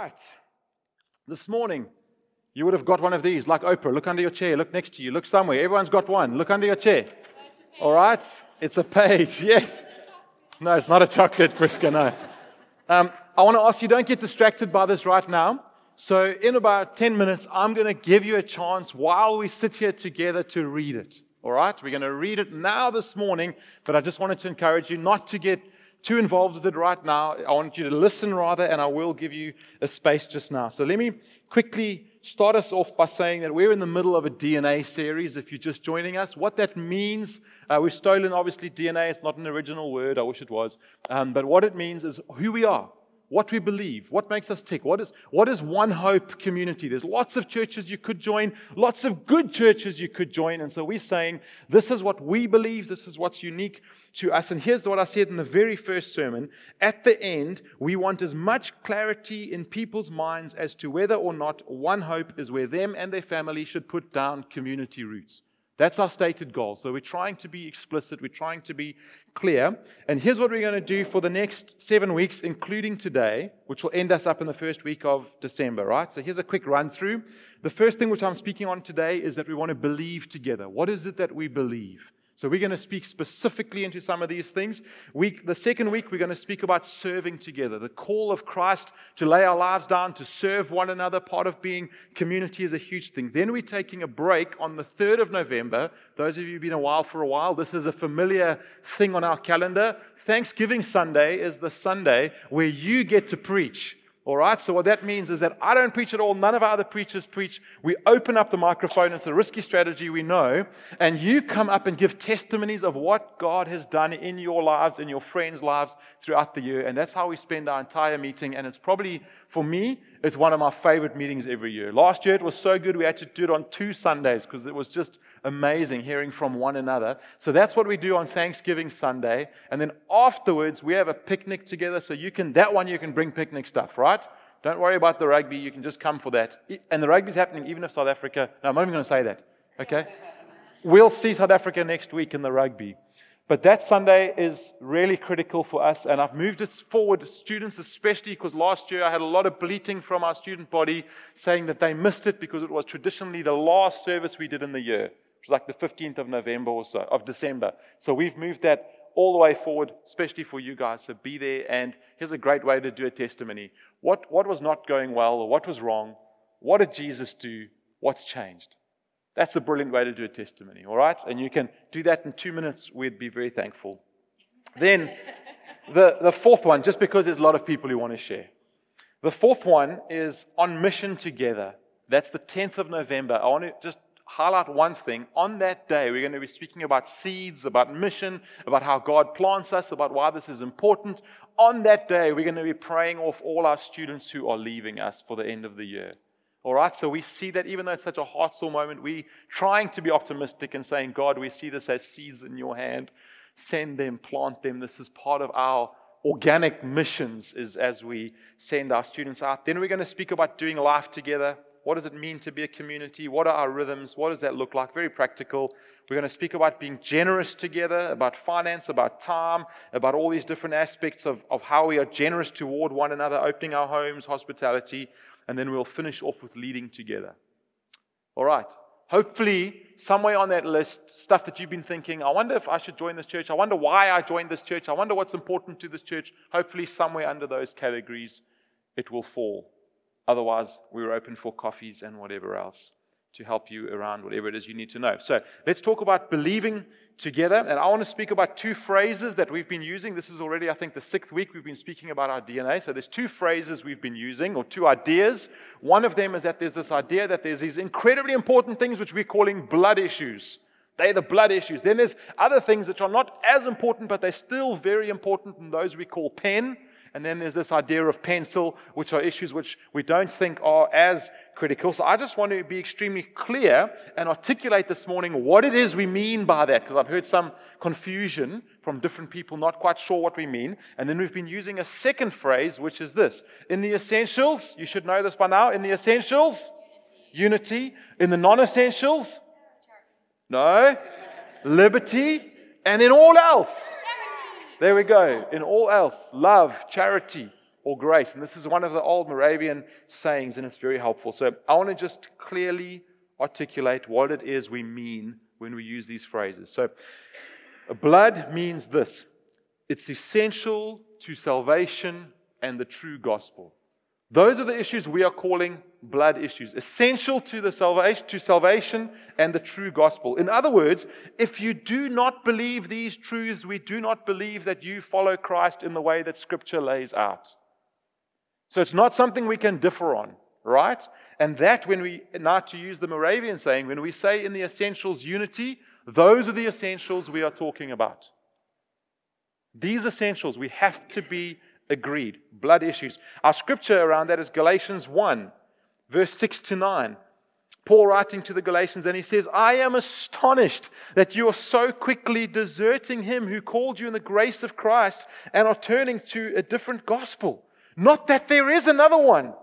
right, this morning, you would have got one of these, like Oprah. Look under your chair. Look next to you. Look somewhere. Everyone's got one. Look under your chair. All right? It's a page. Yes. No, it's not a chocolate, Frisker, no. I want to ask you, don't get distracted by this right now. So in about 10 minutes, I'm going to give you a chance while we sit here together to read it. All right? We're going to read it now this morning, but I just wanted to encourage you not to get too involved with it right now. I want you to listen rather, and I will give you a space just now. So let me quickly start us off by saying that we're in the middle of a DNA series, if you're just joining us. What that means, we've stolen, obviously, DNA. It's not an original word. I wish it was. But what it means is who we are, what we believe, what makes us tick. What is One Hope community? There's lots of churches you could join, lots of good churches you could join. And so we're saying, this is what we believe. This is what's unique to us. And here's what I said in the very first sermon. At the end, we want as much clarity in people's minds as to whether or not One Hope is where them and their family should put down community roots. That's our stated goal. So we're trying to be explicit. We're trying to be clear. And here's what we're going to do for the next 7 weeks, including today, which will end us up in the first week of December, right? So here's a quick run through. The first thing which I'm speaking on today is that we want to believe together. What is it that we believe? So we're going to speak specifically into some of these things. The second week, we're going to speak about serving together, the call of Christ to lay our lives down, to serve one another. Part of being community is a huge thing. Then we're taking a break on the 3rd of November. Those of you who've been for a while, this is a familiar thing on our calendar. Thanksgiving Sunday is the Sunday where you get to preach. All right, so what that means is that I don't preach at all. None of our other preachers preach. We open up the microphone. It's a risky strategy, we know. And you come up and give testimonies of what God has done in your lives, in your friends' lives throughout the year. And that's how we spend our entire meeting. And it's probably, for me, it's one of my favorite meetings every year. Last year, it was so good, we had to do it on 2 Sundays because it was just amazing hearing from one another. So that's what we do on Thanksgiving Sunday. And then afterwards, we have a picnic together. So you can bring picnic stuff, right? Don't worry about the rugby. You can just come for that. And the rugby's happening even if South Africa... No, I'm not even going to say that, okay? We'll see South Africa next week in the rugby. But that Sunday is really critical for us, and I've moved it forward, students especially, because last year I had a lot of bleating from our student body saying that they missed it because it was traditionally the last service we did in the year. It was like the 15th of November or so, of December. So we've moved that all the way forward, especially for you guys. So be there, and here's a great way to do a testimony. What was not going well, or what was wrong? What did Jesus do? What's changed? That's a brilliant way to do a testimony, all right? And you can do that in 2 minutes. We'd be very thankful. Then the fourth one, just because there's a lot of people who want to share. The fourth one is on mission together. That's the 10th of November. I want to just highlight one thing. On that day, we're going to be speaking about seeds, about mission, about how God plants us, about why this is important. On that day, we're going to be praying off all our students who are leaving us for the end of the year. All right, so we see that even though it's such a heart-sore moment, we're trying to be optimistic and saying, God, we see this as seeds in your hand. Send them, plant them. This is part of our organic missions is as we send our students out. Then we're going to speak about doing life together. What does it mean to be a community? What are our rhythms? What does that look like? Very practical. We're going to speak about being generous together, about finance, about time, about all these different aspects of how we are generous toward one another, opening our homes, hospitality. And then we'll finish off with leading together. All right. Hopefully, somewhere on that list, stuff that you've been thinking, I wonder if I should join this church. I wonder why I joined this church. I wonder what's important to this church. Hopefully, somewhere under those categories, it will fall. Otherwise, we're open for coffees and whatever else to help you around whatever it is you need to know. So let's talk about believing together. And I want to speak about 2 phrases that we've been using. This is already, I think, the 6th week we've been speaking about our DNA. So there's 2 phrases we've been using, or 2 ideas. One of them is that there's this idea that there's these incredibly important things which we're calling blood issues. They're the blood issues. Then there's other things which are not as important, but they're still very important, and those we call pen. And then there's this idea of pencil, which are issues which we don't think are as critical. So I just want to be extremely clear and articulate this morning what it is we mean by that, because I've heard some confusion from different people, not quite sure what we mean. And then we've been using a 2nd phrase, which is this. In the essentials, you should know this by now, in the essentials, unity. In the non-essentials, no, liberty. And in all else, there we go. In all else, love, charity, or grace. And this is one of the old Moravian sayings, and it's very helpful. So I want to just clearly articulate what it is we mean when we use these phrases. So blood means this: it's essential to salvation and the true gospel. Those are the issues we are calling blood issues, essential to the salvation, and the true gospel. In other words, if you do not believe these truths, we do not believe that you follow Christ in the way that Scripture lays out. So it's not something we can differ on, right? And that, when we, now to use the Moravian saying, when we say in the essentials unity, those are the essentials we are talking about. These essentials, we have to be agreed. Blood issues. Our scripture around that is Galatians 1, verse 6 to 9. Paul writing to the Galatians, and he says, I am astonished that you are so quickly deserting him who called you in the grace of Christ and are turning to a different gospel. Not that there is another one,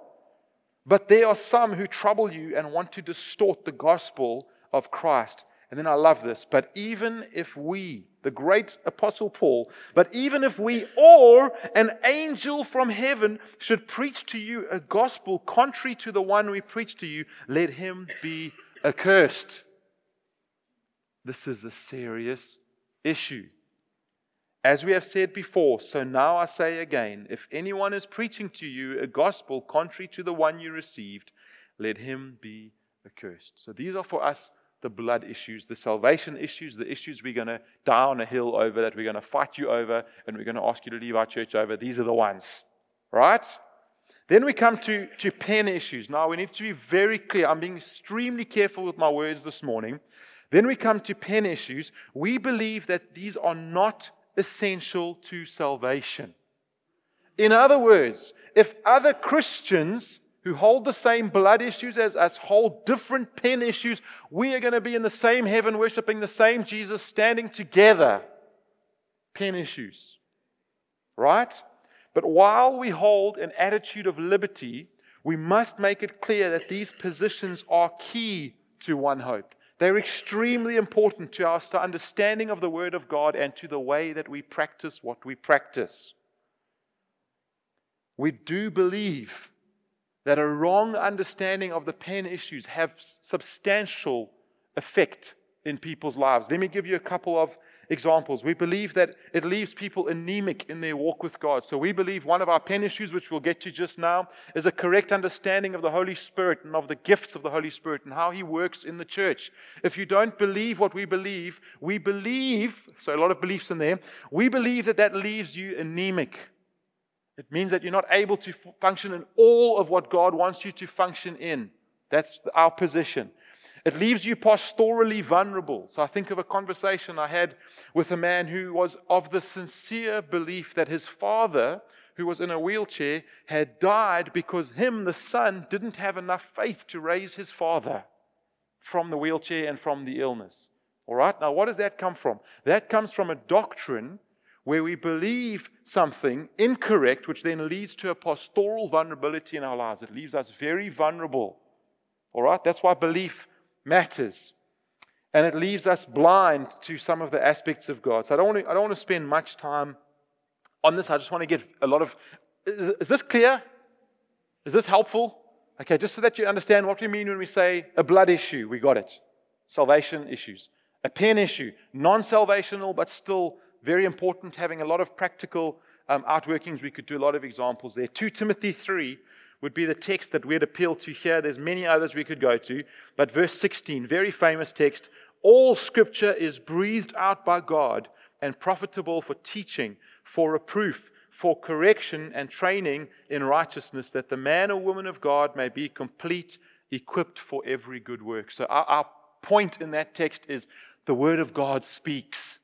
but there are some who trouble you and want to distort the gospel of Christ. And then I love this. But even if we, the great apostle Paul, but even if we or an angel from heaven should preach to you a gospel contrary to the one we preach to you, let him be accursed. This is a serious issue. As we have said before, so now I say again, if anyone is preaching to you a gospel contrary to the one you received, let him be accursed. So these are for us the blood issues, the salvation issues, the issues we're going to die on a hill over, that we're going to fight you over, and we're going to ask you to leave our church over. These are the ones, right? Then we come to pen issues. Now, we need to be very clear. I'm being extremely careful with my words this morning. Then we come to pen issues. We believe that these are not essential to salvation. In other words, if other Christians who hold the same blood issues as us, hold different pen issues, we are going to be in the same heaven, worshiping the same Jesus, standing together. Pen issues. Right? But while we hold an attitude of liberty, we must make it clear that these positions are key to One Hope. They're extremely important to our understanding of the Word of God and to the way that we practice what we practice. We do believe that a wrong understanding of the pen issues have substantial effect in people's lives. Let me give you a couple of examples. We believe that it leaves people anemic in their walk with God. So we believe one of our pen issues, which we'll get to just now, is a correct understanding of the Holy Spirit and of the gifts of the Holy Spirit and how He works in the church. If you don't believe what we believe, so a lot of beliefs in there, we believe that that leaves you anemic. It means that you're not able to function in all of what God wants you to function in. That's our position. It leaves you pastorally vulnerable. So I think of a conversation I had with a man who was of the sincere belief that his father, who was in a wheelchair, had died because him, the son, didn't have enough faith to raise his father from the wheelchair and from the illness. All right? Now, what does that come from? That comes from a doctrine where we believe something incorrect, which then leads to a pastoral vulnerability in our lives. It leaves us very vulnerable. All right? That's why belief matters. And it leaves us blind to some of the aspects of God. So I don't want to spend much time on this. I just want to get a lot of... Is this clear? Is this helpful? Okay, just so that you understand what we mean when we say a blood issue. We got it. Salvation issues. A pen issue. Non-salvational, but still very important, having a lot of practical outworkings. We could do a lot of examples there. 2 Timothy 3 would be the text that we'd appeal to here. There's many others we could go to. But verse 16, very famous text. All Scripture is breathed out by God and profitable for teaching, for reproof, for correction and training in righteousness, that the man or woman of God may be complete, equipped for every good work. So our point in that text is the Word of God speaks.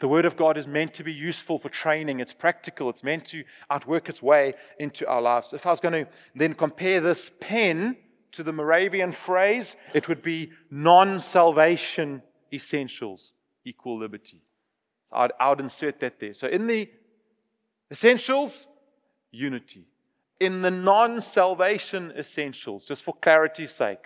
The Word of God is meant to be useful for training. It's practical. It's meant to outwork its way into our lives. So if I was going to then compare this pen to the Moravian phrase, it would be non-salvation essentials equal liberty. So I'd insert that there. So in the essentials, unity. In the non-salvation essentials, just for clarity's sake,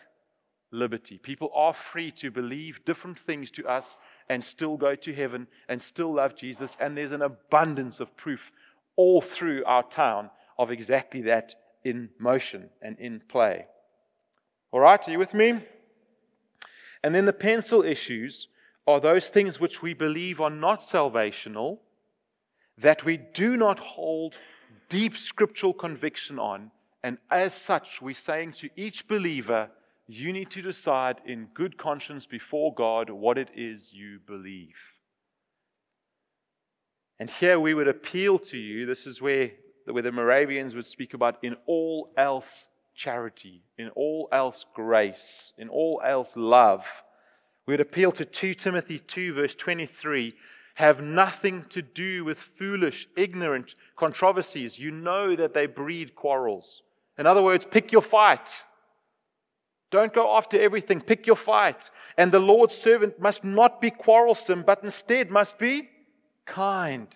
liberty. People are free to believe different things to us and still go to heaven, and still love Jesus. And there's an abundance of proof all through our town of exactly that in motion and in play. All right, are you with me? And then the pencil issues are those things which we believe are not salvational, that we do not hold deep scriptural conviction on, and as such, we're saying to each believer, you need to decide in good conscience before God what it is you believe. And here we would appeal to you, this is where the Moravians would speak about in all else charity, in all else grace, in all else love. We would appeal to 2 Timothy 2 verse 23, have nothing to do with foolish, ignorant controversies. You know that they breed quarrels. In other words, pick your fight. Don't go after everything. Pick your fight. And the Lord's servant must not be quarrelsome, but instead must be kind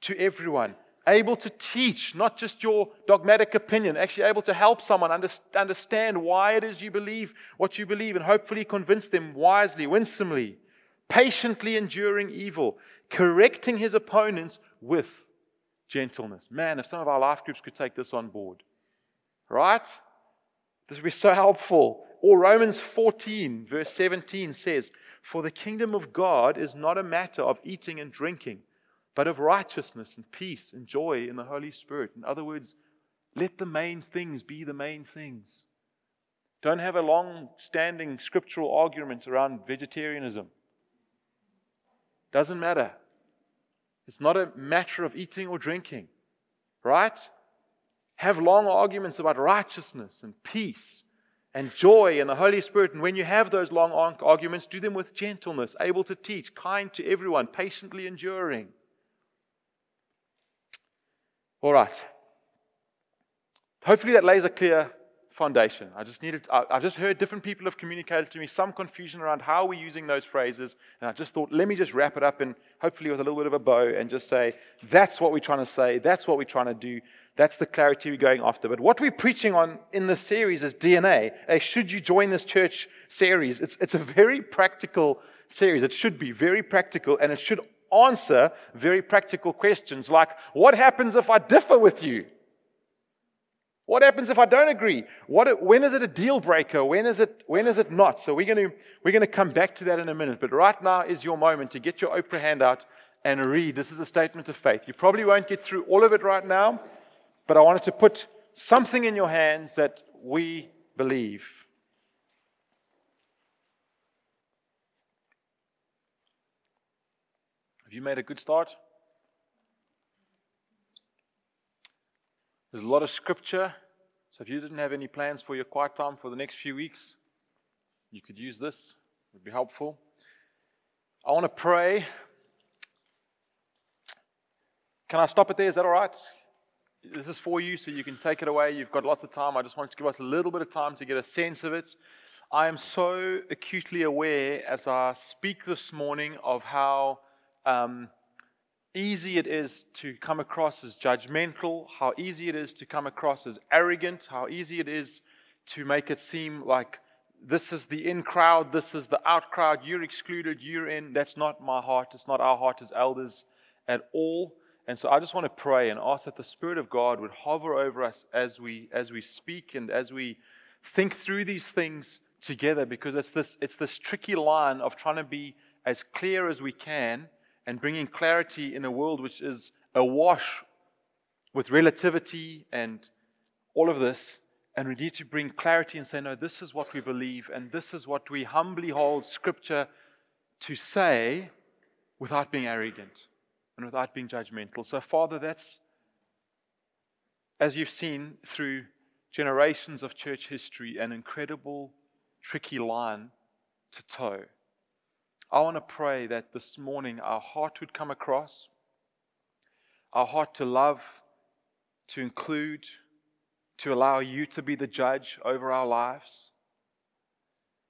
to everyone. Able to teach, not just your dogmatic opinion. Actually able to help someone understand why it is you believe what you believe and hopefully convince them wisely, winsomely. Patiently enduring evil. Correcting his opponents with gentleness. Man, if some of our life groups could take this on board. Right? This would be so helpful. Or Romans 14 verse 17 says, for the kingdom of God is not a matter of eating and drinking, but of righteousness and peace and joy in the Holy Spirit. In other words, let the main things be the main things. Don't have a long-standing scriptural argument around vegetarianism. Doesn't matter. It's not a matter of eating or drinking, right? Have long arguments about righteousness and peace and joy and the Holy Spirit. And when you have those long arguments, do them with gentleness, able to teach, kind to everyone, patiently enduring. All right. Hopefully that lays a clear foundation. I've just heard different people have communicated to me some confusion around how we're using those phrases, and I just thought, let me just wrap it up and hopefully with a little bit of a bow and just say, that's what we're trying to say, that's what we're trying to do, that's the clarity we're going after. But what we're preaching on in this series is DNA, a should you join this church series. It's a very practical series. It should be very practical, and it should answer very practical questions like, what happens if I differ with you? What happens if I don't agree? When is it a deal breaker? When is it not? So we're going to come back to that in a minute. But right now is your moment to get your Oprah handout and read. This is a statement of faith. You probably won't get through all of it right now, but I wanted to put something in your hands that we believe. Have you made a good start? There's a lot of scripture, so if you didn't have any plans for your quiet time for the next few weeks, you could use this. It would be helpful. I want to pray. Can I stop it there? Is that all right? This is for you, so you can take it away. You've got lots of time. I just wanted to give us a little bit of time to get a sense of it. I am so acutely aware as I speak this morning of how easy it is to come across as judgmental, how easy it is to come across as arrogant, how easy it is to make it seem like this is the in crowd, this is the out crowd, you're excluded, you're in. That's not my heart. It's not our heart as elders at all. And so I just want to pray and ask that the Spirit of God would hover over us as we speak and as we think through these things together, because it's this tricky line of trying to be as clear as we can and bringing clarity in a world which is awash with relativity and all of this. And we need to bring clarity and say, no, this is what we believe, and this is what we humbly hold Scripture to say without being arrogant and without being judgmental. So, Father, that's, as you've seen through generations of church history, an incredible, tricky line to toe. I want to pray that this morning our heart would come across, our heart to love, to include, to allow you to be the judge over our lives.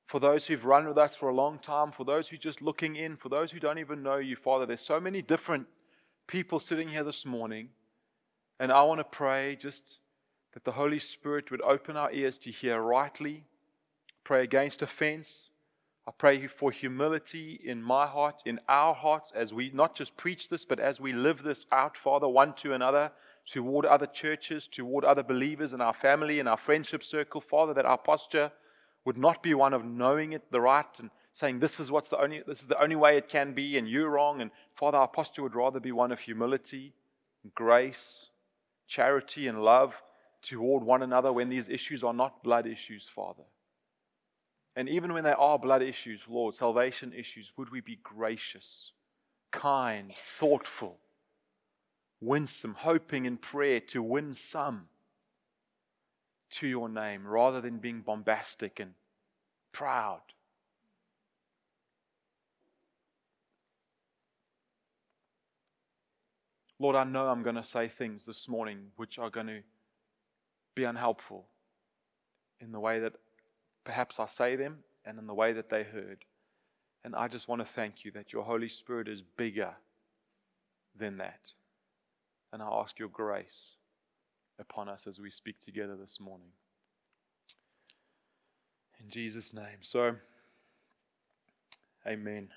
For those who've run with us for a long time, for those who are just looking in, for those who don't even know you, Father, there's so many different people sitting here this morning. And I want to pray just that the Holy Spirit would open our ears to hear rightly, pray against offense. I pray for humility in my heart, in our hearts, as we not just preach this, but as we live this out, Father, one to another, toward other churches, toward other believers in our family, in our friendship circle, Father, that our posture would not be one of knowing it the right and saying this is the only way it can be and you're wrong. And Father, our posture would rather be one of humility, grace, charity, and love toward one another when these issues are not blood issues, Father. And even when they are blood issues, Lord, salvation issues, would we be gracious, kind, thoughtful, winsome, hoping in prayer to win some to your name rather than being bombastic and proud. Lord, I know I'm going to say things this morning which are going to be unhelpful in the way that perhaps I say them and in the way that they heard. And I just want to thank you that your Holy Spirit is bigger than that. And I ask your grace upon us as we speak together this morning. In Jesus' name. So, amen.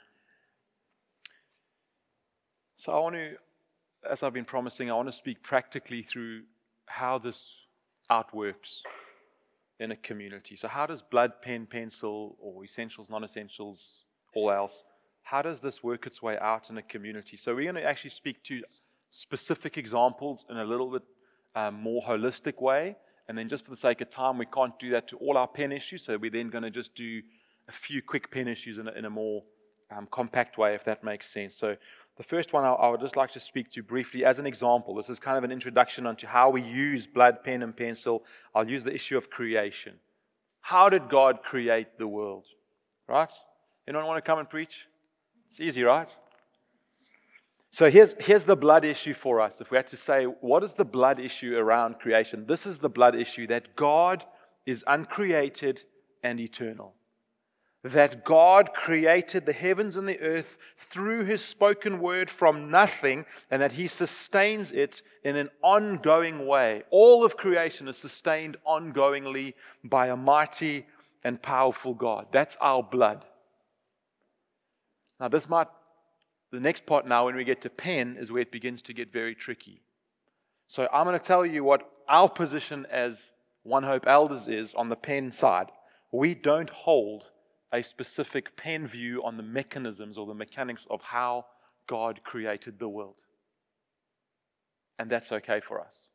So I want to, as I've been promising, I want to speak practically through how this outworks in a community. So how does blood, pen, pencil, or essentials, non-essentials, all else, how does this work its way out in a community? So we're going to actually speak to specific examples in a little bit more holistic way. And then just for the sake of time, we can't do that to all our pen issues. So we're then going to just do a few quick pen issues in a more compact way, if that makes sense. So the first one I would just like to speak to briefly as an example. This is kind of an introduction onto how we use blood, pen, and pencil. I'll use the issue of creation. How did God create the world? Right? Anyone want to come and preach? It's easy, right? So here's the blood issue for us. If we had to say, what is the blood issue around creation? This is the blood issue that God is uncreated and eternal. That God created the heavens and the earth through his spoken word from nothing, and that he sustains it in an ongoing way. All of creation is sustained ongoingly by a mighty and powerful God. That's our blood. Now the next part now when we get to pen is where it begins to get very tricky. So I'm going to tell you what our position as One Hope Elders is on the pen side. We don't hold a specific pen view on the mechanisms or the mechanics of how God created the world. And that's okay for us.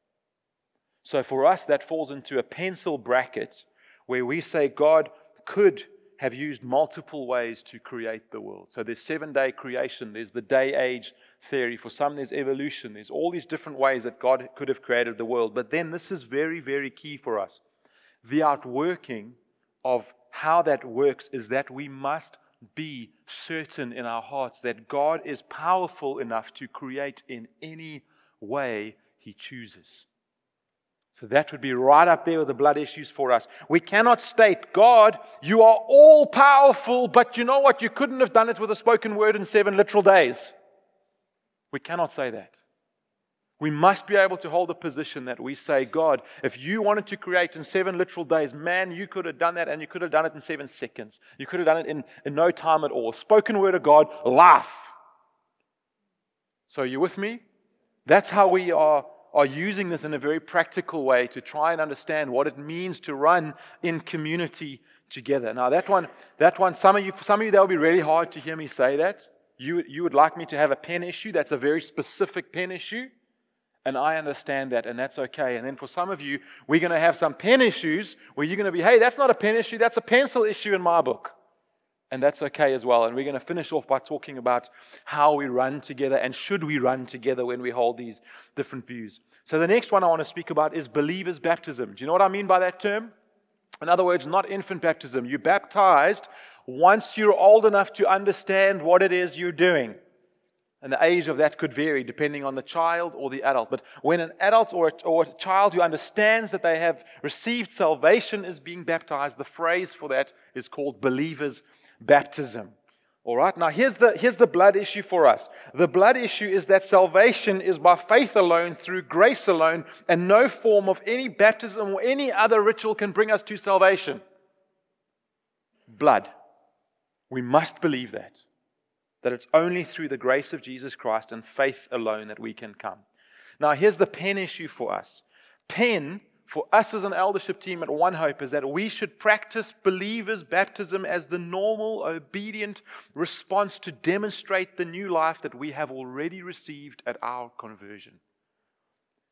So for us, that falls into a pencil bracket where we say God could have used multiple ways to create the world. So there's 7-day creation, there's the day-age theory. For some, there's evolution. There's all these different ways that God could have created the world. But then this is very, very key for us. The outworking of how that works is that we must be certain in our hearts that God is powerful enough to create in any way he chooses. So that would be right up there with the blood issues for us. We cannot state, God, you are all powerful, but you know what? You couldn't have done it with a spoken word in 7 literal days. We cannot say that. We must be able to hold a position that we say, God, if you wanted to create in 7 literal days, man, you could have done that, and you could have done it in 7 seconds. You could have done it in no time at all. Spoken word of God, life. So are you with me? That's how we are using this in a very practical way to try and understand what it means to run in community together. Now that one, for some of you, that will be really hard to hear me say that. You would like me to have a pen issue. That's a very specific pen issue. And I understand that, and that's okay. And then for some of you, we're going to have some pen issues where you're going to be, hey, that's not a pen issue, that's a pencil issue in my book. And that's okay as well. And we're going to finish off by talking about how we run together and should we run together when we hold these different views. So the next one I want to speak about is believer's baptism. Do you know what I mean by that term? In other words, not infant baptism. You're baptized once you're old enough to understand what it is you're doing. And the age of that could vary depending on the child or the adult. But when an adult or a child who understands that they have received salvation is being baptized, the phrase for that is called believer's baptism. All right, now here's the blood issue for us. The blood issue is that salvation is by faith alone, through grace alone, and no form of any baptism or any other ritual can bring us to salvation. Blood. We must believe that. That it's only through the grace of Jesus Christ and faith alone that we can come. Now, here's the pen issue for us. Pen, for us as an eldership team at One Hope, is that we should practice believers' baptism as the normal, obedient response to demonstrate the new life that we have already received at our conversion.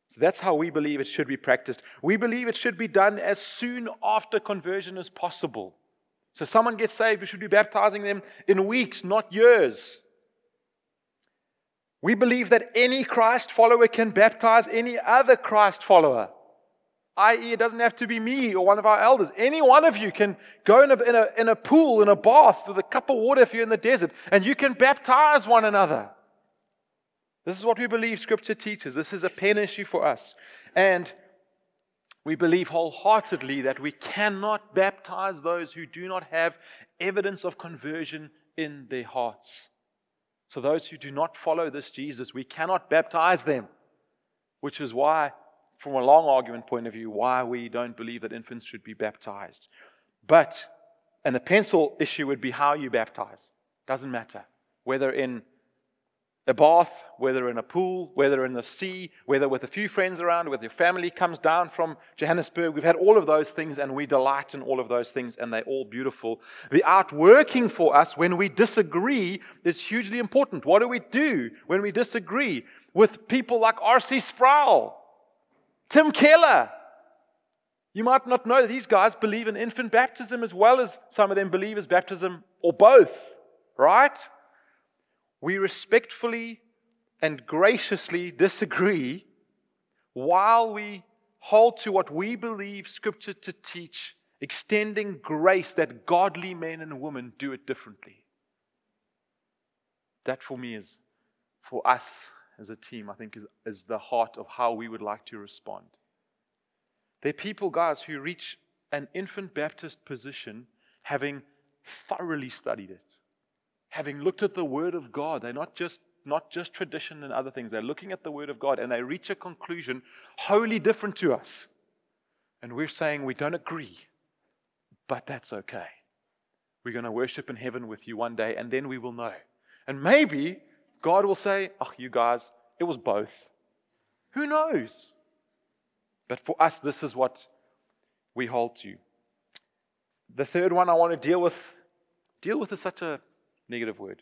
So that's how we believe it should be practiced. We believe it should be done as soon after conversion as possible. So if someone gets saved, we should be baptizing them in weeks, not years. We believe that any Christ follower can baptize any other Christ follower, i.e. it doesn't have to be me or one of our elders. Any one of you can go in a pool, in a bath, with a cup of water if you're in the desert, and you can baptize one another. This is what we believe Scripture teaches. This is a pen issue for us. And we believe wholeheartedly that we cannot baptize those who do not have evidence of conversion in their hearts. So those who do not follow this Jesus, we cannot baptize them, which is why, from a long argument point of view, why we don't believe that infants should be baptized. But, and the pencil issue would be how you baptize. Doesn't matter. Whether in a bath, whether in a pool, whether in the sea, whether with a few friends around, whether your family comes down from Johannesburg. We've had all of those things, and we delight in all of those things, and they're all beautiful. The outworking for us when we disagree is hugely important. What do we do when we disagree with people like R.C. Sproul, Tim Keller? You might not know that these guys believe in infant baptism as well as some of them believe as baptism or both, right? We respectfully and graciously disagree while we hold to what we believe Scripture to teach, extending grace that godly men and women do it differently. That for me is, for us as a team, I think is the heart of how we would like to respond. There are people, guys, who reach an infant Baptist position having thoroughly studied it. Having looked at the Word of God, they're not just tradition and other things. They're looking at the Word of God, and they reach a conclusion wholly different to us. And we're saying we don't agree, but that's okay. We're going to worship in heaven with you one day, and then we will know. And maybe God will say, oh, you guys, it was both. Who knows? But for us, this is what we hold to. The third one I want to deal with is such a negative word.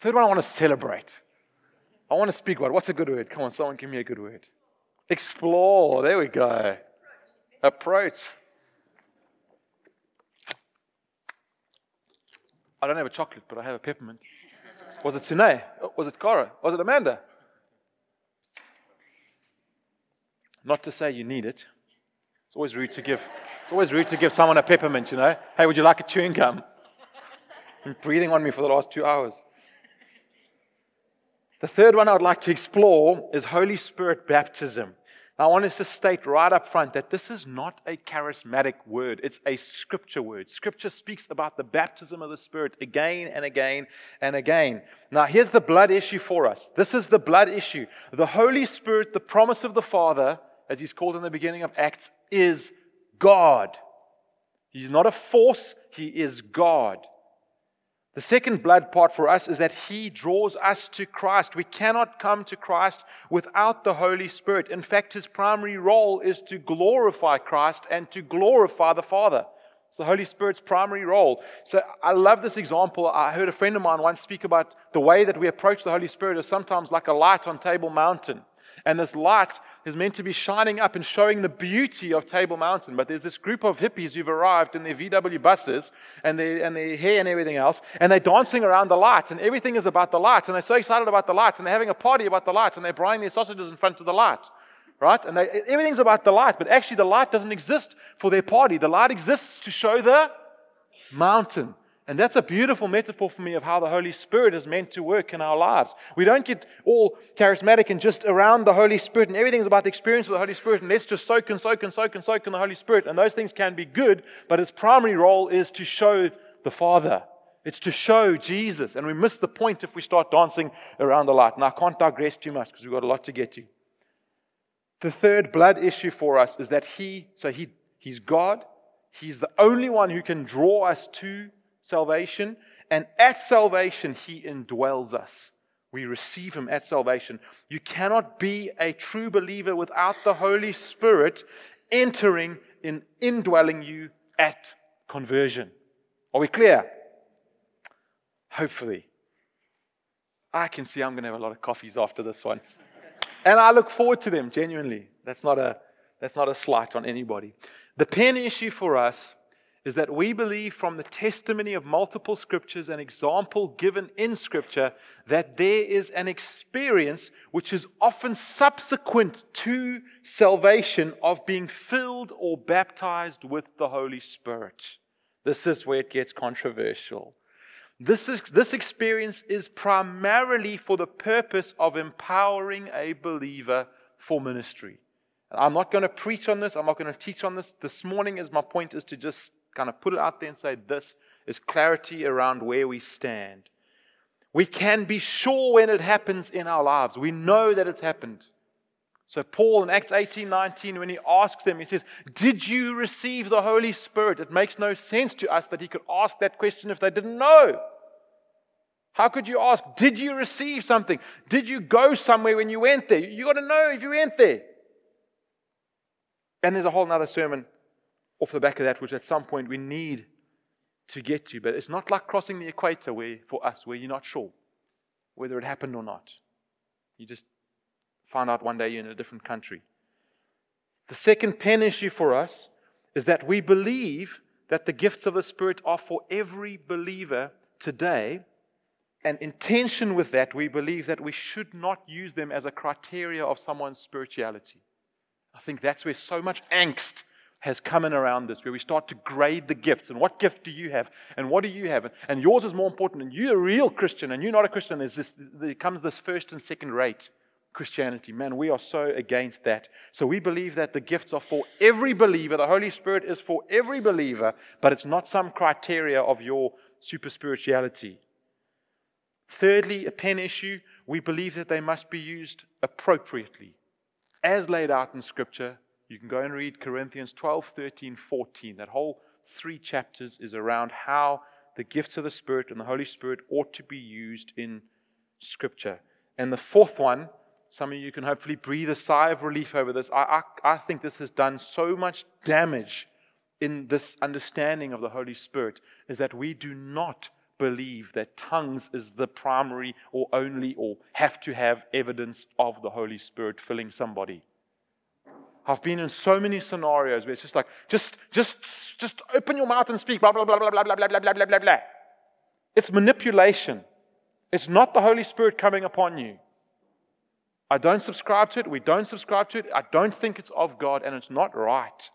Third one, I want to celebrate. I want to speak about. What's a good word? Come on, someone give me a good word. Explore. There we go. Approach. I don't have a chocolate, but I have a peppermint. Was it Tune? Was it Cara? Was it Amanda? Not to say you need it. It's always rude to give. It's always rude to give someone a peppermint, you know. Hey, would you like a chewing gum? Been breathing on me for the last 2 hours. The third one I'd like to explore is Holy Spirit baptism. Now, I want us to state right up front that this is not a charismatic word. It's a Scripture word. Scripture speaks about the baptism of the Spirit again and again and again. Now, here's the blood issue for us. This is the blood issue. The Holy Spirit, the promise of the Father, as he's called in the beginning of Acts, is God. He's not a force. He is God. The second blood part for us is that He draws us to Christ. We cannot come to Christ without the Holy Spirit. In fact, His primary role is to glorify Christ and to glorify the Father. It's the Holy Spirit's primary role. So I love this example. I heard a friend of mine once speak about the way that we approach the Holy Spirit is sometimes like a light on Table Mountain. And this light is meant to be shining up and showing the beauty of Table Mountain. But there's this group of hippies who've arrived in their VW buses and their hair and everything else. And they're dancing around the light. And everything is about the light. And they're so excited about the light. And they're having a party about the light. And they're frying their sausages in front of the light. Right? And everything's about the light. But actually the light doesn't exist for their party. The light exists to show the mountain. And that's a beautiful metaphor for me of how the Holy Spirit is meant to work in our lives. We don't get all charismatic and just around the Holy Spirit and everything's about the experience of the Holy Spirit and let's just soak in the Holy Spirit. And those things can be good, but His primary role is to show the Father. It's to show Jesus. And we miss the point if we start dancing around the light. And I can't digress too much because we've got a lot to get to. The third blood issue for us is that He's God. He's the only one who can draw us to salvation, and at salvation, He indwells us We receive him at salvation. You cannot be a true believer without the Holy Spirit entering and indwelling you at conversion. Are we clear? Hopefully. I can see I'm going to have a lot of coffees after this one. And I look forward to them, genuinely. That's not a slight on anybody. The pen issue for us is that we believe from the testimony of multiple scriptures and example given in scripture that there is an experience which is often subsequent to salvation of being filled or baptized with the Holy Spirit. This is where it gets controversial. This experience is primarily for the purpose of empowering a believer for ministry. I'm not going to preach on this. I'm not going to teach on this. This morning is my point is to just kind of put it out there and say this is clarity around where we stand. We can be sure when it happens in our lives. We know that it's happened. So Paul in Acts 18:19, when he asks them, he says, did you receive the Holy Spirit? It makes no sense to us that he could ask that question if they didn't know. How could you ask, did you receive something? Did you go somewhere when you went there? You got to know if you went there. And there's a whole other sermon off the back of that, which at some point we need to get to. But it's not like crossing the equator where, for us, where you're not sure whether it happened or not. You just find out one day you're in a different country. The second pen issue for us is that we believe that the gifts of the Spirit are for every believer today. And in tension with that, we believe that we should not use them as a criteria of someone's spirituality. I think that's where so much angst has come in around this, where we start to grade the gifts. And what gift do you have? And what do you have? And yours is more important. And you're a real Christian. And you're not a Christian. There comes this first and second rate Christianity. Man, we are so against that. So we believe that the gifts are for every believer. The Holy Spirit is for every believer. But it's not some criteria of your super spirituality. Thirdly, a pen issue. We believe that they must be used appropriately, as laid out in Scripture. You can go and read Corinthians 12, 13, 14. That whole 3 chapters is around how the gifts of the Spirit and the Holy Spirit ought to be used in Scripture. And the fourth one, some of you can hopefully breathe a sigh of relief over this. I think this has done so much damage in this understanding of the Holy Spirit, is that we do not believe that tongues is the primary or only or have to have evidence of the Holy Spirit filling somebody. I've been in so many scenarios where it's just like, just open your mouth and speak, blah, blah, blah, blah, blah, blah, blah, blah, blah, blah, blah. It's manipulation. It's not the Holy Spirit coming upon you. I don't subscribe to it. We don't subscribe to it. I don't think it's of God, and it's not right.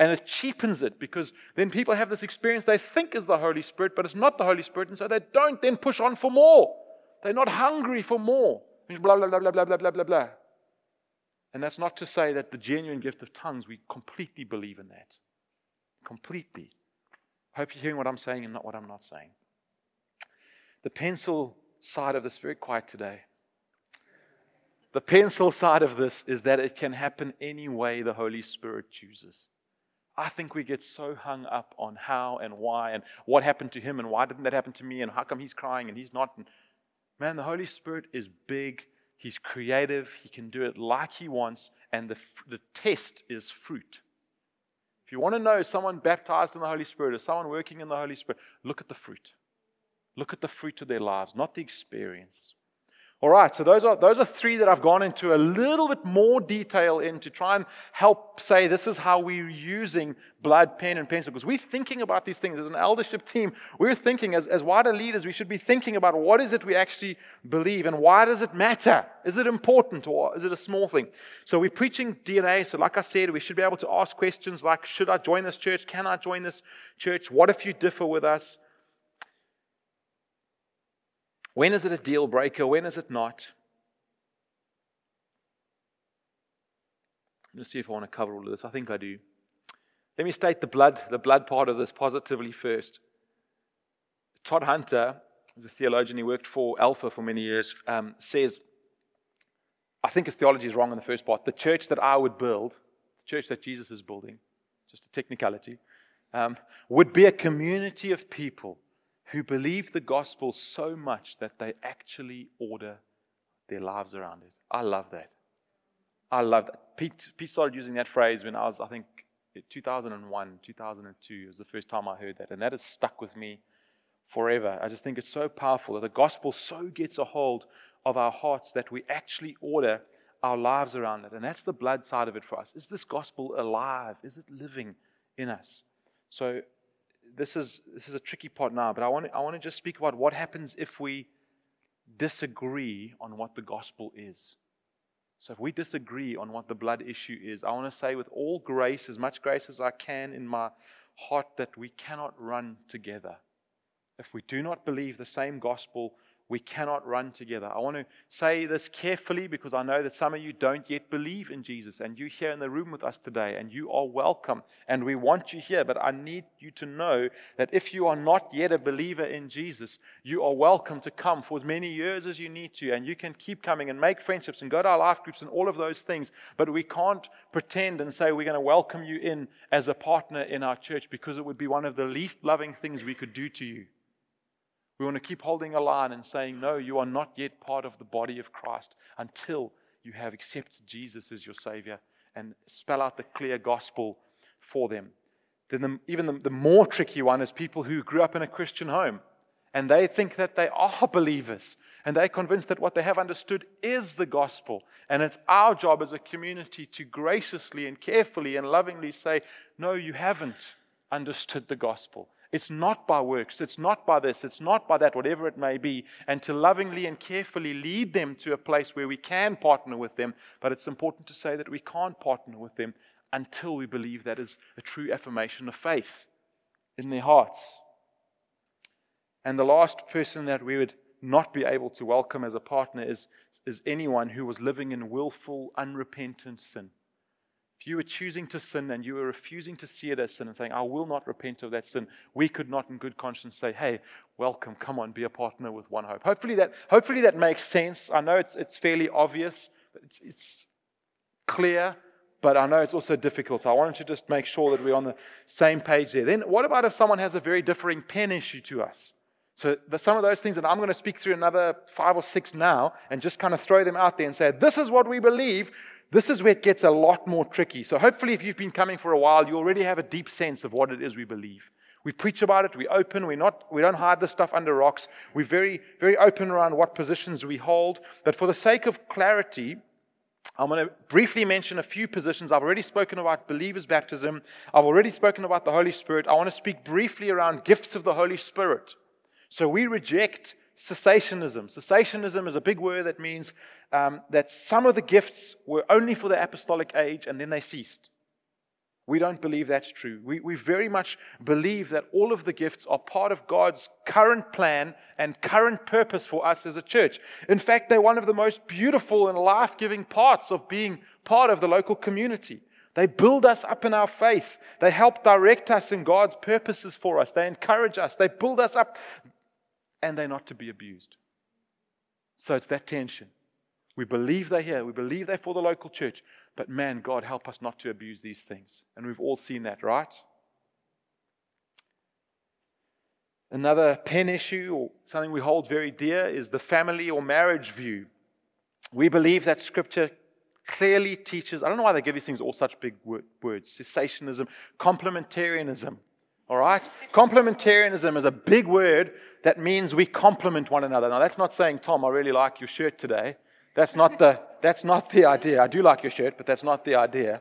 And it cheapens it, because then people have this experience they think is the Holy Spirit, but it's not the Holy Spirit, and so they don't then push on for more. They're not hungry for more. Blah, blah, blah, blah, blah, blah, blah, blah. And that's not to say that the genuine gift of tongues, we completely believe in that. Completely. I hope you're hearing what I'm saying and not what I'm not saying. The pencil side of this, very quiet today. The pencil side of this is that it can happen any way the Holy Spirit chooses. I think we get so hung up on how and why and what happened to him and why didn't that happen to me and how come he's crying and he's not. Man, the Holy Spirit is big. He's creative. He can do it like he wants. And the test is fruit. If you want to know someone baptized in the Holy Spirit or someone working in the Holy Spirit, look at the fruit. Look at the fruit of their lives, not the experience. All right, so those are 3 that I've gone into a little bit more detail in to try and help say this is how we're using blood, pen, and pencil. Because we're thinking about these things. As an eldership team, we're thinking as wider leaders, we should be thinking about what is it we actually believe and why does it matter? Is it important or is it a small thing? So we're preaching DNA. So like I said, we should be able to ask questions like, should I join this church? Can I join this church? What if you differ with us? When is it a deal breaker? When is it not? Let's see if I want to cover all of this. I think I do. Let me state the blood part of this positively first. Todd Hunter, who's a theologian, he worked for Alpha for many years, says, I think his theology is wrong in the first part. The church that I would build, the church that Jesus is building, just a technicality, would be a community of people who believe the gospel so much that they actually order their lives around it. I love that. I love that. Pete started using that phrase when I was, I think, 2001, 2002 was the first time I heard that. And that has stuck with me forever. I just think it's so powerful that the gospel so gets a hold of our hearts that we actually order our lives around it. And that's the blood side of it for us. Is this gospel alive? Is it living in us? So this is a tricky part now, but I want to just speak about what happens if we disagree on what the gospel is. So if we disagree on what the blood issue is, I want to say with all grace, as much grace as I can in my heart, that we cannot run together. If we do not believe the same gospel, we cannot run together. I want to say this carefully because I know that some of you don't yet believe in Jesus, and you're here in the room with us today, and you are welcome, and we want you here, but I need you to know that if you are not yet a believer in Jesus, you are welcome to come for as many years as you need to, and you can keep coming and make friendships and go to our life groups and all of those things, but we can't pretend and say we're going to welcome you in as a partner in our church, because it would be one of the least loving things we could do to you. We want to keep holding a line and saying, no, you are not yet part of the body of Christ until you have accepted Jesus as your Savior, and spell out the clear gospel for them. Then even the more tricky one is people who grew up in a Christian home, and they think that they are believers, and they're convinced that what they have understood is the gospel. And it's our job as a community to graciously and carefully and lovingly say, no, you haven't understood the gospel. It's not by works, it's not by this, it's not by that, whatever it may be, and to lovingly and carefully lead them to a place where we can partner with them. But it's important to say that we can't partner with them until we believe that is a true affirmation of faith in their hearts. And the last person that we would not be able to welcome as a partner is anyone who was living in willful, unrepentant sin. If you were choosing to sin and you were refusing to see it as sin and saying, I will not repent of that sin, we could not in good conscience say, hey, welcome, come on, be a partner with One Hope. Hopefully that makes sense. I know it's fairly obvious, it's clear, but I know it's also difficult. I wanted to just make sure that we're on the same page there. Then what about if someone has a very differing pen issue to us? So some of those things that I'm going to speak through another 5 or 6 now and just kind of throw them out there and say, this is what we believe. This is where it gets a lot more tricky. So hopefully if you've been coming for a while, you already have a deep sense of what it is we believe. We preach about it, we open, we don't hide the stuff under rocks. We're very, very open around what positions we hold. But for the sake of clarity, I'm going to briefly mention a few positions. I've already spoken about believers' baptism. I've already spoken about the Holy Spirit. I want to speak briefly around gifts of the Holy Spirit. So we reject cessationism. Cessationism is a big word that means that some of the gifts were only for the apostolic age and then they ceased. We don't believe that's true. We very much believe that all of the gifts are part of God's current plan and current purpose for us as a church. In fact, they're one of the most beautiful and life-giving parts of being part of the local community. They build us up in our faith. They help direct us in God's purposes for us. They encourage us. They build us up. And they're not to be abused. So it's that tension. We believe they're here. We believe they're for the local church. But man, God, help us not to abuse these things. And we've all seen that, right? Another pen issue or something we hold very dear is the family or marriage view. We believe that Scripture clearly teaches. I don't know why they give these things all such big words. Cessationism, complementarianism. All right? Complementarianism is a big word that means we complement one another. Now, that's not saying, Tom, I really like your shirt today. That's not the idea. I do like your shirt, but that's not the idea.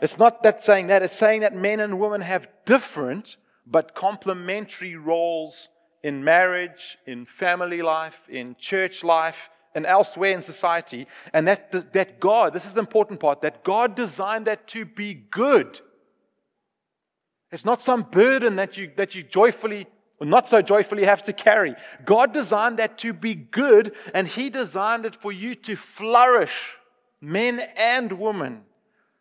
It's not that saying that. It's saying that men and women have different but complementary roles in marriage, in family life, in church life, and elsewhere in society. And that God, this is the important part, that God designed that to be good. It's not some burden that you joyfully or not so joyfully have to carry. God designed that to be good, and He designed it for you to flourish, men and women,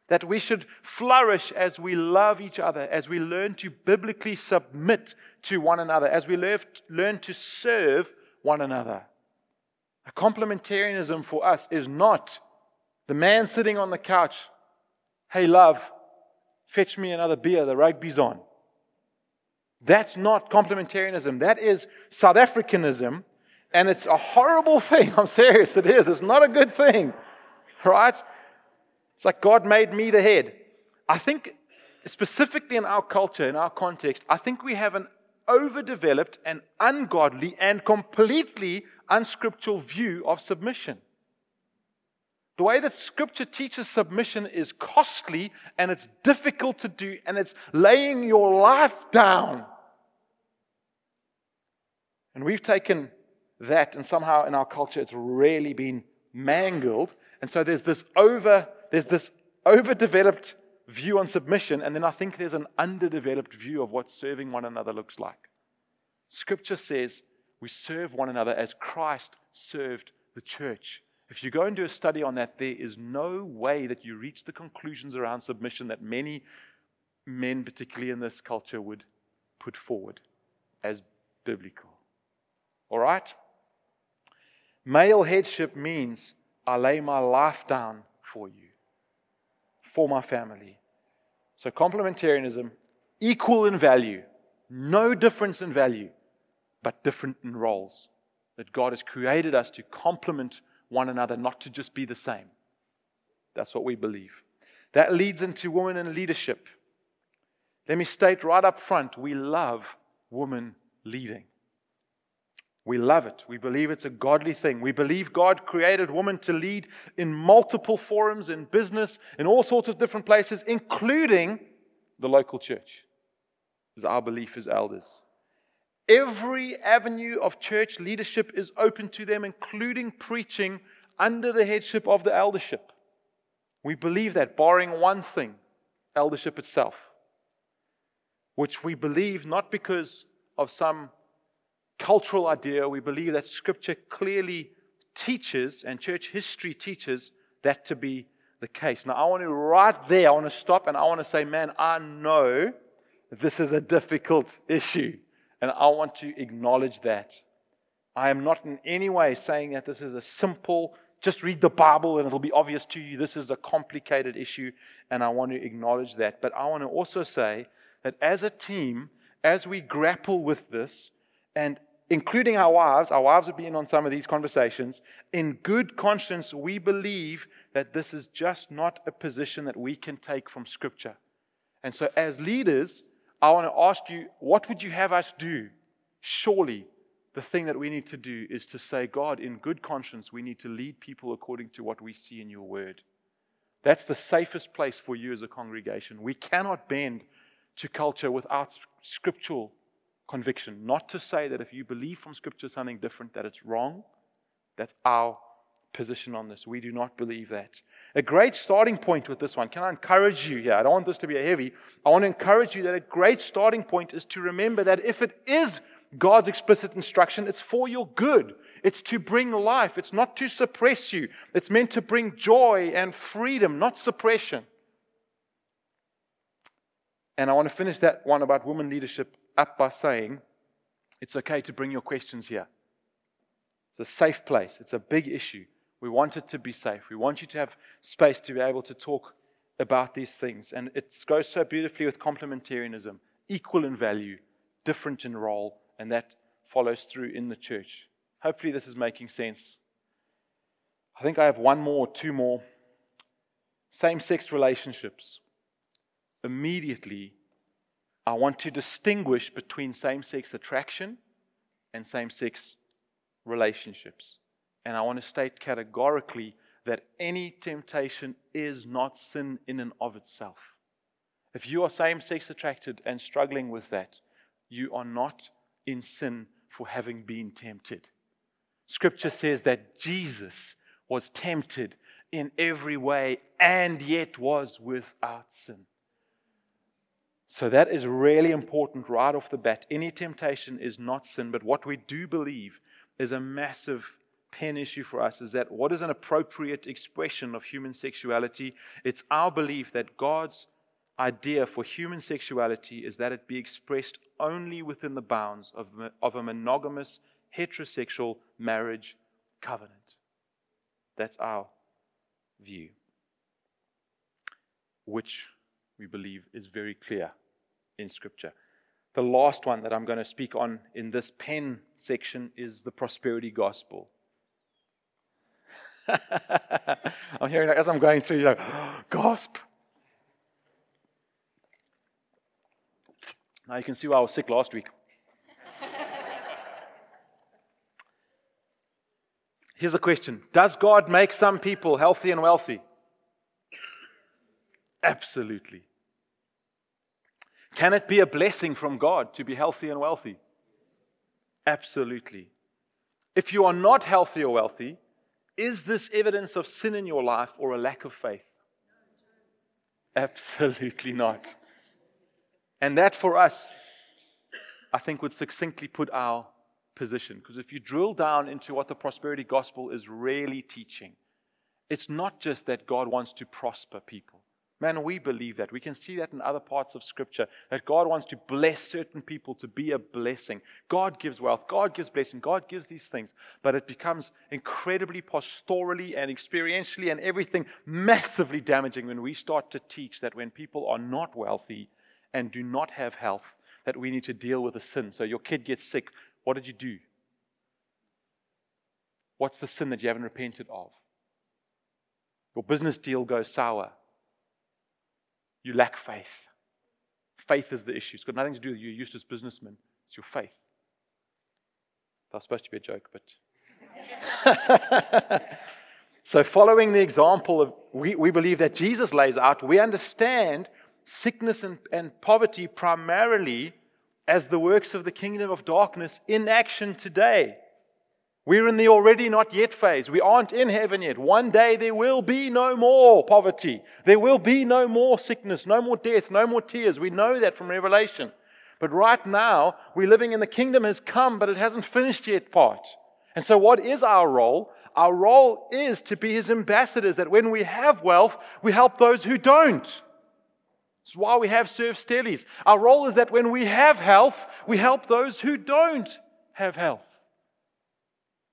that we should flourish as we love each other, as we learn to biblically submit to one another, as we learn to serve one another. A complementarianism for us is not the man sitting on the couch, hey, love, fetch me another beer, the rugby's on. That's not complementarianism. That is South Africanism. And it's a horrible thing. I'm serious, it is. It's not a good thing, right? It's like God made me the head. I think specifically in our culture, in our context, I think we have an overdeveloped and ungodly and completely unscriptural view of submission. The way that Scripture teaches submission is costly and it's difficult to do and it's laying your life down. And we've taken that and somehow in our culture it's really been mangled. And so there's this overdeveloped view on submission, and then I think there's an underdeveloped view of what serving one another looks like. Scripture says we serve one another as Christ served the church. If you go and do a study on that, there is no way that you reach the conclusions around submission that many men, particularly in this culture, would put forward as biblical. All right? Male headship means I lay my life down for you, for my family. So complementarianism, equal in value, no difference in value, but different in roles. That God has created us to complement one another, not to just be the same. That's what we believe. That leads into women in leadership. Let me state right up front, we love women leading. We love it. We believe it's a godly thing. We believe God created women to lead in multiple forums, in business, in all sorts of different places, including the local church. This is our belief as elders. Every avenue of church leadership is open to them, including preaching under the headship of the eldership. We believe that, barring one thing, eldership itself, which we believe not because of some cultural idea. We believe that Scripture clearly teaches and church history teaches that to be the case. Now, I want to right there, I want to stop and I want to say, man, I know this is a difficult issue and I want to acknowledge that. I am not in any way saying that this is a simple, just read the Bible and it'll be obvious to you. This is a complicated issue and I want to acknowledge that. But I want to also say that as a team, as we grapple with this and including our wives have been on some of these conversations, in good conscience, we believe that this is just not a position that we can take from Scripture. And so as leaders, I want to ask you, what would you have us do? Surely, the thing that we need to do is to say, God, in good conscience, we need to lead people according to what we see in your word. That's the safest place for you as a congregation. We cannot bend to culture without scriptural conviction. Not to say that if you believe from Scripture something different, that it's wrong. That's our position on this. We do not believe that. A great starting point with this one, can I encourage you here? I don't want this to be a heavy. I want to encourage you that a great starting point is to remember that if it is God's explicit instruction, it's for your good. It's to bring life. It's not to suppress you. It's meant to bring joy and freedom, not suppression. And I want to finish that one about women leadership up by saying, it's okay to bring your questions here. It's a safe place. It's a big issue. We want it to be safe. We want you to have space to be able to talk about these things. And it goes so beautifully with complementarianism, equal in value, different in role, and that follows through in the church. Hopefully this is making sense. I think I have one more, two more. Same-sex relationships. Immediately, I want to distinguish between same-sex attraction and same-sex relationships. And I want to state categorically that any temptation is not sin in and of itself. If you are same-sex attracted and struggling with that, you are not in sin for having been tempted. Scripture says that Jesus was tempted in every way and yet was without sin. So that is really important right off the bat. Any temptation is not sin, but what we do believe is a massive pen issue for us is that what is an appropriate expression of human sexuality? It's our belief that God's idea for human sexuality is that it be expressed only within the bounds of a monogamous heterosexual marriage covenant. That's our view, which we believe is very clear in Scripture. The last one that I'm going to speak on in this pen section is the prosperity gospel. I'm hearing that as I'm going through, gasp. Now you can see why I was sick last week. Here's a question. Does God make some people healthy and wealthy? Absolutely. Can it be a blessing from God to be healthy and wealthy? Absolutely. If you are not healthy or wealthy, is this evidence of sin in your life or a lack of faith? Absolutely not. And that for us, I think, would succinctly put our position. Because if you drill down into what the prosperity gospel is really teaching, it's not just that God wants to prosper people. Man, we believe that. We can see that in other parts of Scripture, that God wants to bless certain people to be a blessing. God gives wealth. God gives blessing. God gives these things. But it becomes incredibly pastorally and experientially and everything massively damaging when we start to teach that when people are not wealthy and do not have health, that we need to deal with a sin. So your kid gets sick. What did you do? What's the sin that you haven't repented of? Your business deal goes sour. You lack faith. Faith is the issue. It's got nothing to do with you, used as businessmen. It's your faith. That was supposed to be a joke, but... So following the example of, we believe that Jesus lays out, we understand sickness and poverty primarily as the works of the kingdom of darkness in action today. We're in the already not yet phase. We aren't in heaven yet. One day there will be no more poverty. There will be no more sickness, no more death, no more tears. We know that from Revelation. But right now, we're living in the kingdom has come, but it hasn't finished yet part. And so what is our role? Our role is to be His ambassadors, that when we have wealth, we help those who don't. It's why we have serve steadies. Our role is that when we have health, we help those who don't have health.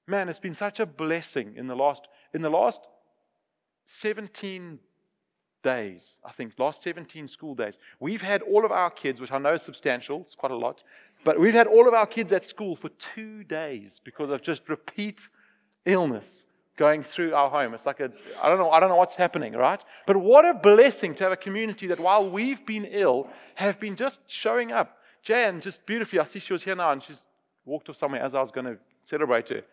Man, it's been such a blessing in the last 17 days, I think, last 17 school days. We've had all of our kids, which I know is substantial, it's quite a lot, but we've had all of our kids at school for 2 days because of just repeat illness going through our home. It's like I don't know what's happening, right? But what a blessing to have a community that while we've been ill, have been just showing up. Jan, just beautifully, I see she was here now and she's walked off somewhere as I was going to celebrate her.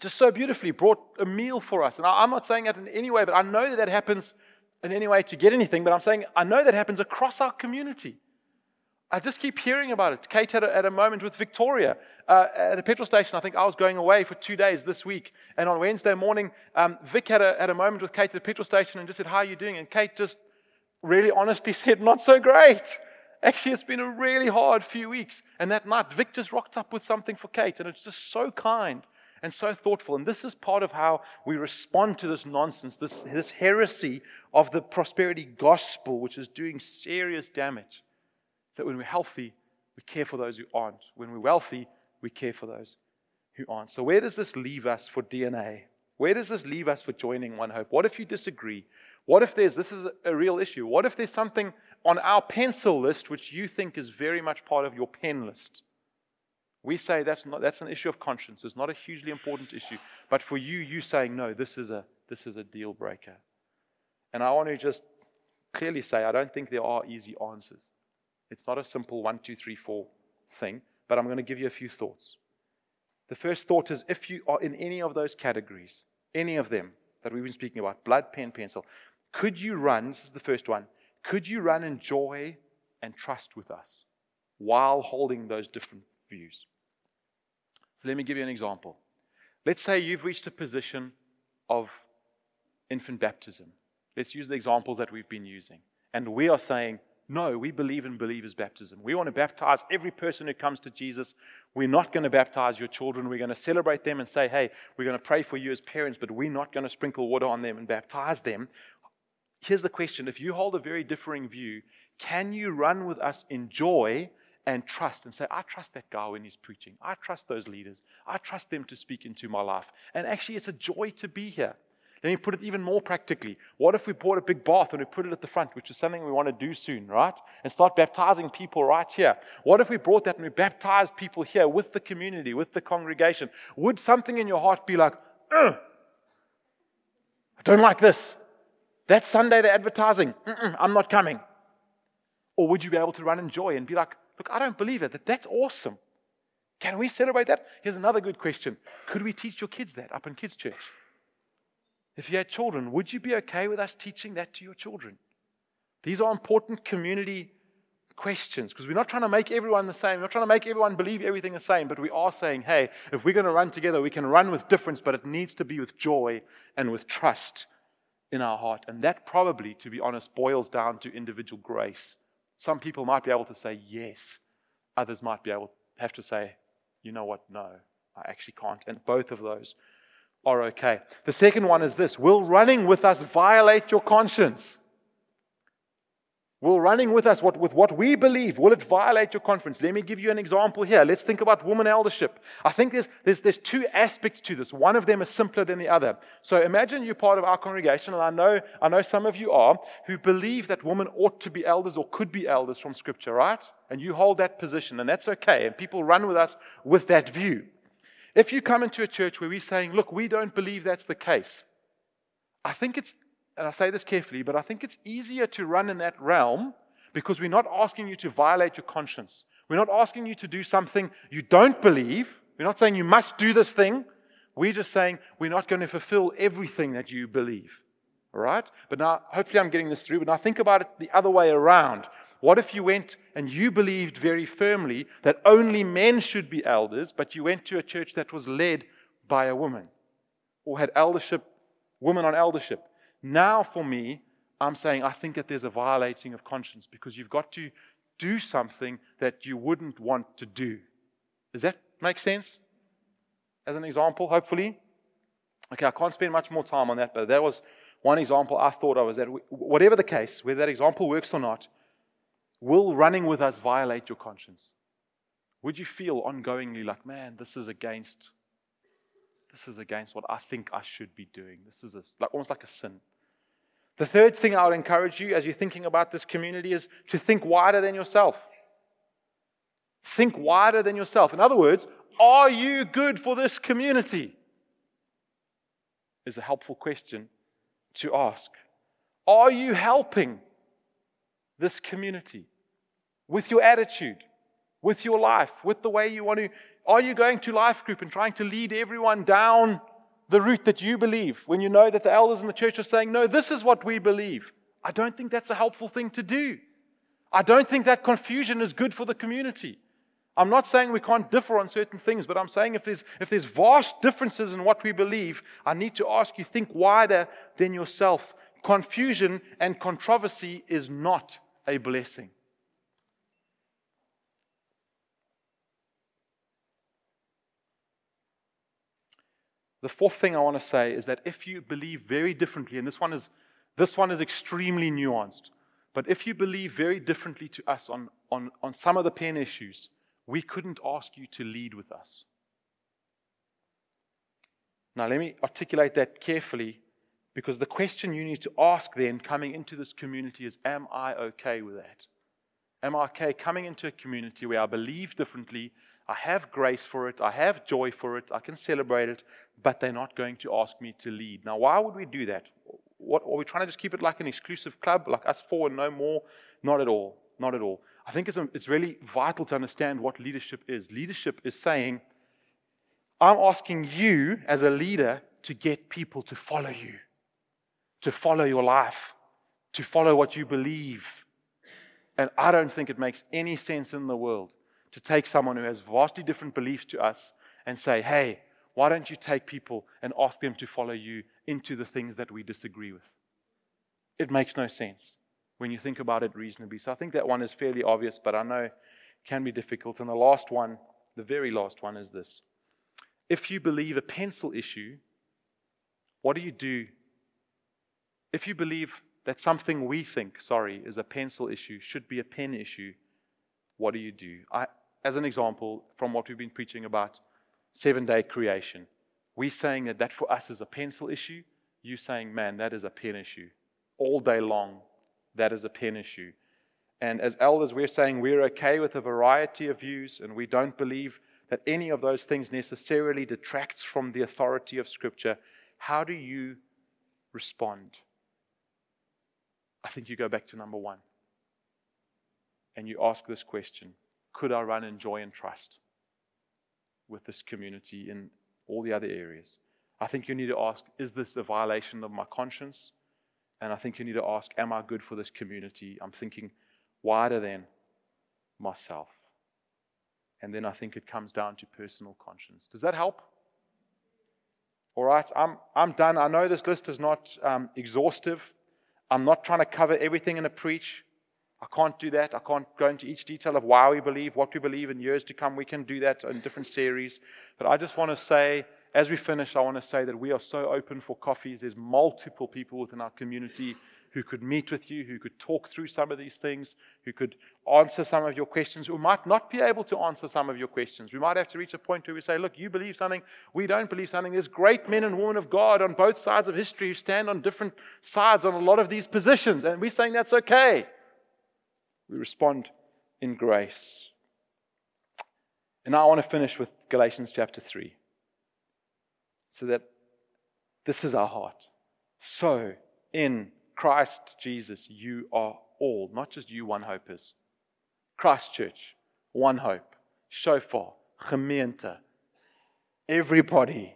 Just so beautifully brought a meal for us. And I'm not saying that in any way, but I know that happens in any way to get anything, but I'm saying I know that happens across our community. I just keep hearing about it. Kate had a moment with Victoria at a petrol station. I think I was going away for 2 days this week. And on Wednesday morning, Vic had a moment with Kate at a petrol station and just said, "How are you doing?" And Kate just really honestly said, "Not so great. Actually, it's been a really hard few weeks." And that night, Vic just rocked up with something for Kate. And it's just so kind and so thoughtful. And this is part of how we respond to this nonsense, this heresy of the prosperity gospel, which is doing serious damage. That when we're healthy, we care for those who aren't. When we're wealthy, we care for those who aren't. So where does this leave us for DNA? Where does this leave us for joining One Hope? What if you disagree? What if this is a real issue? What if there's something on our pencil list which you think is very much part of your pen list? We say that's an issue of conscience. It's not a hugely important issue. But for you saying, no, this is a deal breaker. And I want to just clearly say, I don't think there are easy answers. It's not a simple 1, 2, 3, 4 thing, but I'm going to give you a few thoughts. The first thought is, if you are in any of those categories, any of them that we've been speaking about, blood, pen, pencil, could you run, this is the first one, could you run in joy and trust with us while holding those different views? So let me give you an example. Let's say you've reached a position of infant baptism. Let's use the examples that we've been using. And we are saying, no, we believe in believer's baptism. We want to baptize every person who comes to Jesus. We're not going to baptize your children. We're going to celebrate them and say, hey, we're going to pray for you as parents, but we're not going to sprinkle water on them and baptize them. Here's the question. If you hold a very differing view, can you run with us in joy and trust and say, I trust that guy when he's preaching. I trust those leaders. I trust them to speak into my life. And actually, it's a joy to be here. Let me put it even more practically. What if we bought a big bath and we put it at the front, which is something we want to do soon, right? And start baptizing people right here. What if we brought that and we baptized people here with the community, with the congregation? Would something in your heart be like, I don't like this. That Sunday they're advertising, I'm not coming. Or would you be able to run in joy and be like, look, I don't believe it. That's awesome. Can we celebrate that? Here's another good question. Could we teach your kids that up in kids' church? If you had children, would you be okay with us teaching that to your children? These are important community questions because we're not trying to make everyone the same. We're not trying to make everyone believe everything the same, but we are saying, hey, if we're going to run together, we can run with difference, but it needs to be with joy and with trust in our heart. And that probably, to be honest, boils down to individual grace. Some people might be able to say yes. Others might be able to have to say, you know what, no, I actually can't. And both of those are okay. The second one is this. Will running with us violate your conscience? Will running with us, with what we believe, will it violate your conscience? Let me give you an example here. Let's think about woman eldership. I think there's two aspects to this. One of them is simpler than the other. So imagine you're part of our congregation, and I know some of you are, who believe that women ought to be elders or could be elders from Scripture, right? And you hold that position, and that's okay. And people run with us with that view. If you come into a church where we're saying, look, we don't believe that's the case, I think it's, and I say this carefully, but I think it's easier to run in that realm because we're not asking you to violate your conscience. We're not asking you to do something you don't believe. We're not saying you must do this thing. We're just saying we're not going to fulfill everything that you believe. All right? But now, hopefully I'm getting this through, but now think about it the other way around. What if you went and you believed very firmly that only men should be elders, but you went to a church that was led by a woman or had eldership, women on eldership? Now, for me, I'm saying I think that there's a violating of conscience because you've got to do something that you wouldn't want to do. Does that make sense? As an example, hopefully. Okay, I can't spend much more time on that, but that was one example I thought of, is that whatever the case, whether that example works or not, will running with us violate your conscience? Would you feel ongoingly like, man, this is against what I think I should be doing. This is almost like a sin. The third thing I would encourage you as you're thinking about this community is to think wider than yourself. Think wider than yourself. In other words, are you good for this community? Is a helpful question to ask. Are you helping this community with your attitude, with your life, with the way you want to? Are you going to life group and trying to lead everyone down the route that you believe when you know that the elders in the church are saying, no, this is what we believe? I don't think that's a helpful thing to do. I don't think that confusion is good for the community. I'm not saying we can't differ on certain things, but I'm saying if there's vast differences in what we believe, I need to ask you, think wider than yourself. Confusion and controversy is not a blessing. The fourth thing I want to say is that if you believe very differently, and this one is extremely nuanced, but if you believe very differently to us on some of the pen issues, we couldn't ask you to lead with us. Now, let me articulate that carefully, because the question you need to ask then coming into this community is, am I okay with that? Am I okay coming into a community where I believe differently? I have grace for it. I have joy for it. I can celebrate it, but they're not going to ask me to lead. Now, why would we do that? What are we trying to just keep it like an exclusive club, like us four and no more? Not at all. Not at all. I think it's really vital to understand what leadership is. Leadership is saying, I'm asking you as a leader to get people to follow you, to follow your life, to follow what you believe. And I don't think it makes any sense in the world to take someone who has vastly different beliefs to us and say, hey, why don't you take people and ask them to follow you into the things that we disagree with? It makes no sense when you think about it reasonably. So I think that one is fairly obvious, but I know it can be difficult. And the last one, the very last one, is this. If you believe a pencil issue, what do you do? If you believe that something we think, is a pencil issue, should be a pen issue, what do you do? As an example, from what we've been preaching about, 7-day creation, we're saying that for us is a pencil issue, you saying, man, that is a pen issue. All day long, that is a pen issue. And as elders, we're saying we're okay with a variety of views, and we don't believe that any of those things necessarily detracts from the authority of Scripture. How do you respond? I think you go back to number one. And you ask this question, could I run in joy and trust with this community in all the other areas? I think you need to ask, is this a violation of my conscience? And I think you need to ask, am I good for this community? I'm thinking wider than myself. And then I think it comes down to personal conscience. Does that help? All right, I'm done. I know this list is not exhaustive. I'm not trying to cover everything in a preach. I can't do that. I can't go into each detail of why we believe, what we believe in years to come. We can do that in different series. But I just want to say, as we finish, I want to say that we are so open for coffees. There's multiple people within our community who could meet with you, who could talk through some of these things, who could answer some of your questions, who might not be able to answer some of your questions. We might have to reach a point where we say, look, you believe something, we don't believe something. There's great men and women of God on both sides of history who stand on different sides on a lot of these positions, and we're saying that's okay. We respond in grace. And now I want to finish with Galatians chapter 3, so that this is our heart. So, in Christ Jesus, you are all, not just you, One Hope is. Christ Church, One Hope, Shofar, Gemeente, everybody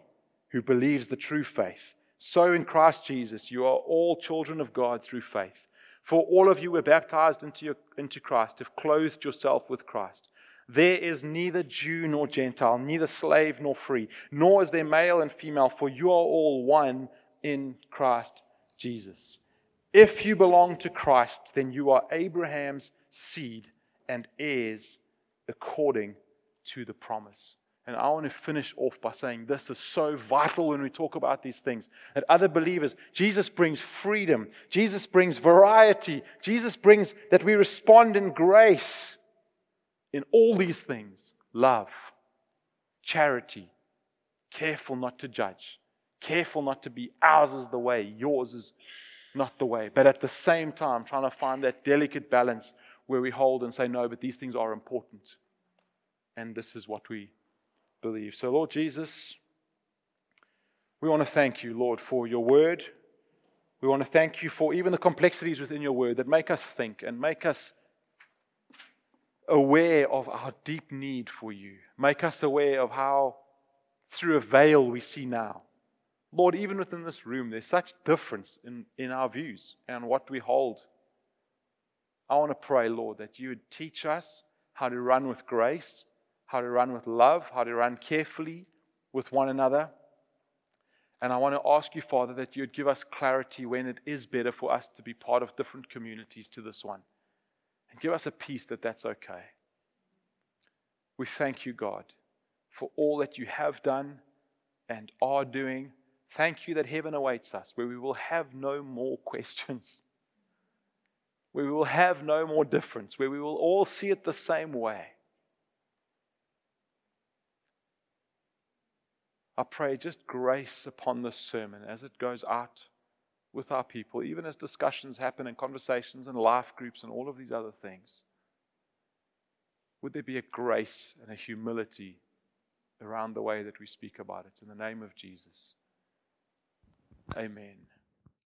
who believes the true faith. So in Christ Jesus, you are all children of God through faith. For all of you were baptized into Christ, have clothed yourself with Christ. There is neither Jew nor Gentile, neither slave nor free, nor is there male and female, for you are all one in Christ Jesus. If you belong to Christ, then you are Abraham's seed and heirs according to the promise. And I want to finish off by saying this is so vital when we talk about these things. That other believers, Jesus brings freedom. Jesus brings variety. Jesus brings that we respond in grace in all these things. Love, charity, careful not to judge, careful not to be ours is the way, yours is not the way, but at the same time trying to find that delicate balance where we hold and say, no, but these things are important. And this is what we believe. So Lord Jesus, we want to thank you, Lord, for your word. We want to thank you for even the complexities within your word that make us think and make us aware of our deep need for you. Make us aware of how through a veil we see now. Lord, even within this room, there's such difference in our views and what we hold. I want to pray, Lord, that you would teach us how to run with grace, how to run with love, how to run carefully with one another. And I want to ask you, Father, that you'd give us clarity when it is better for us to be part of different communities to this one. And give us a peace that that's okay. We thank you, God, for all that you have done and are doing. Thank you that heaven awaits us, where we will have no more questions, where we will have no more difference, where we will all see it the same way. I pray just grace upon this sermon as it goes out with our people, even as discussions happen and conversations and life groups and all of these other things. Would there be a grace and a humility around the way that we speak about it? In the name of Jesus. Amen.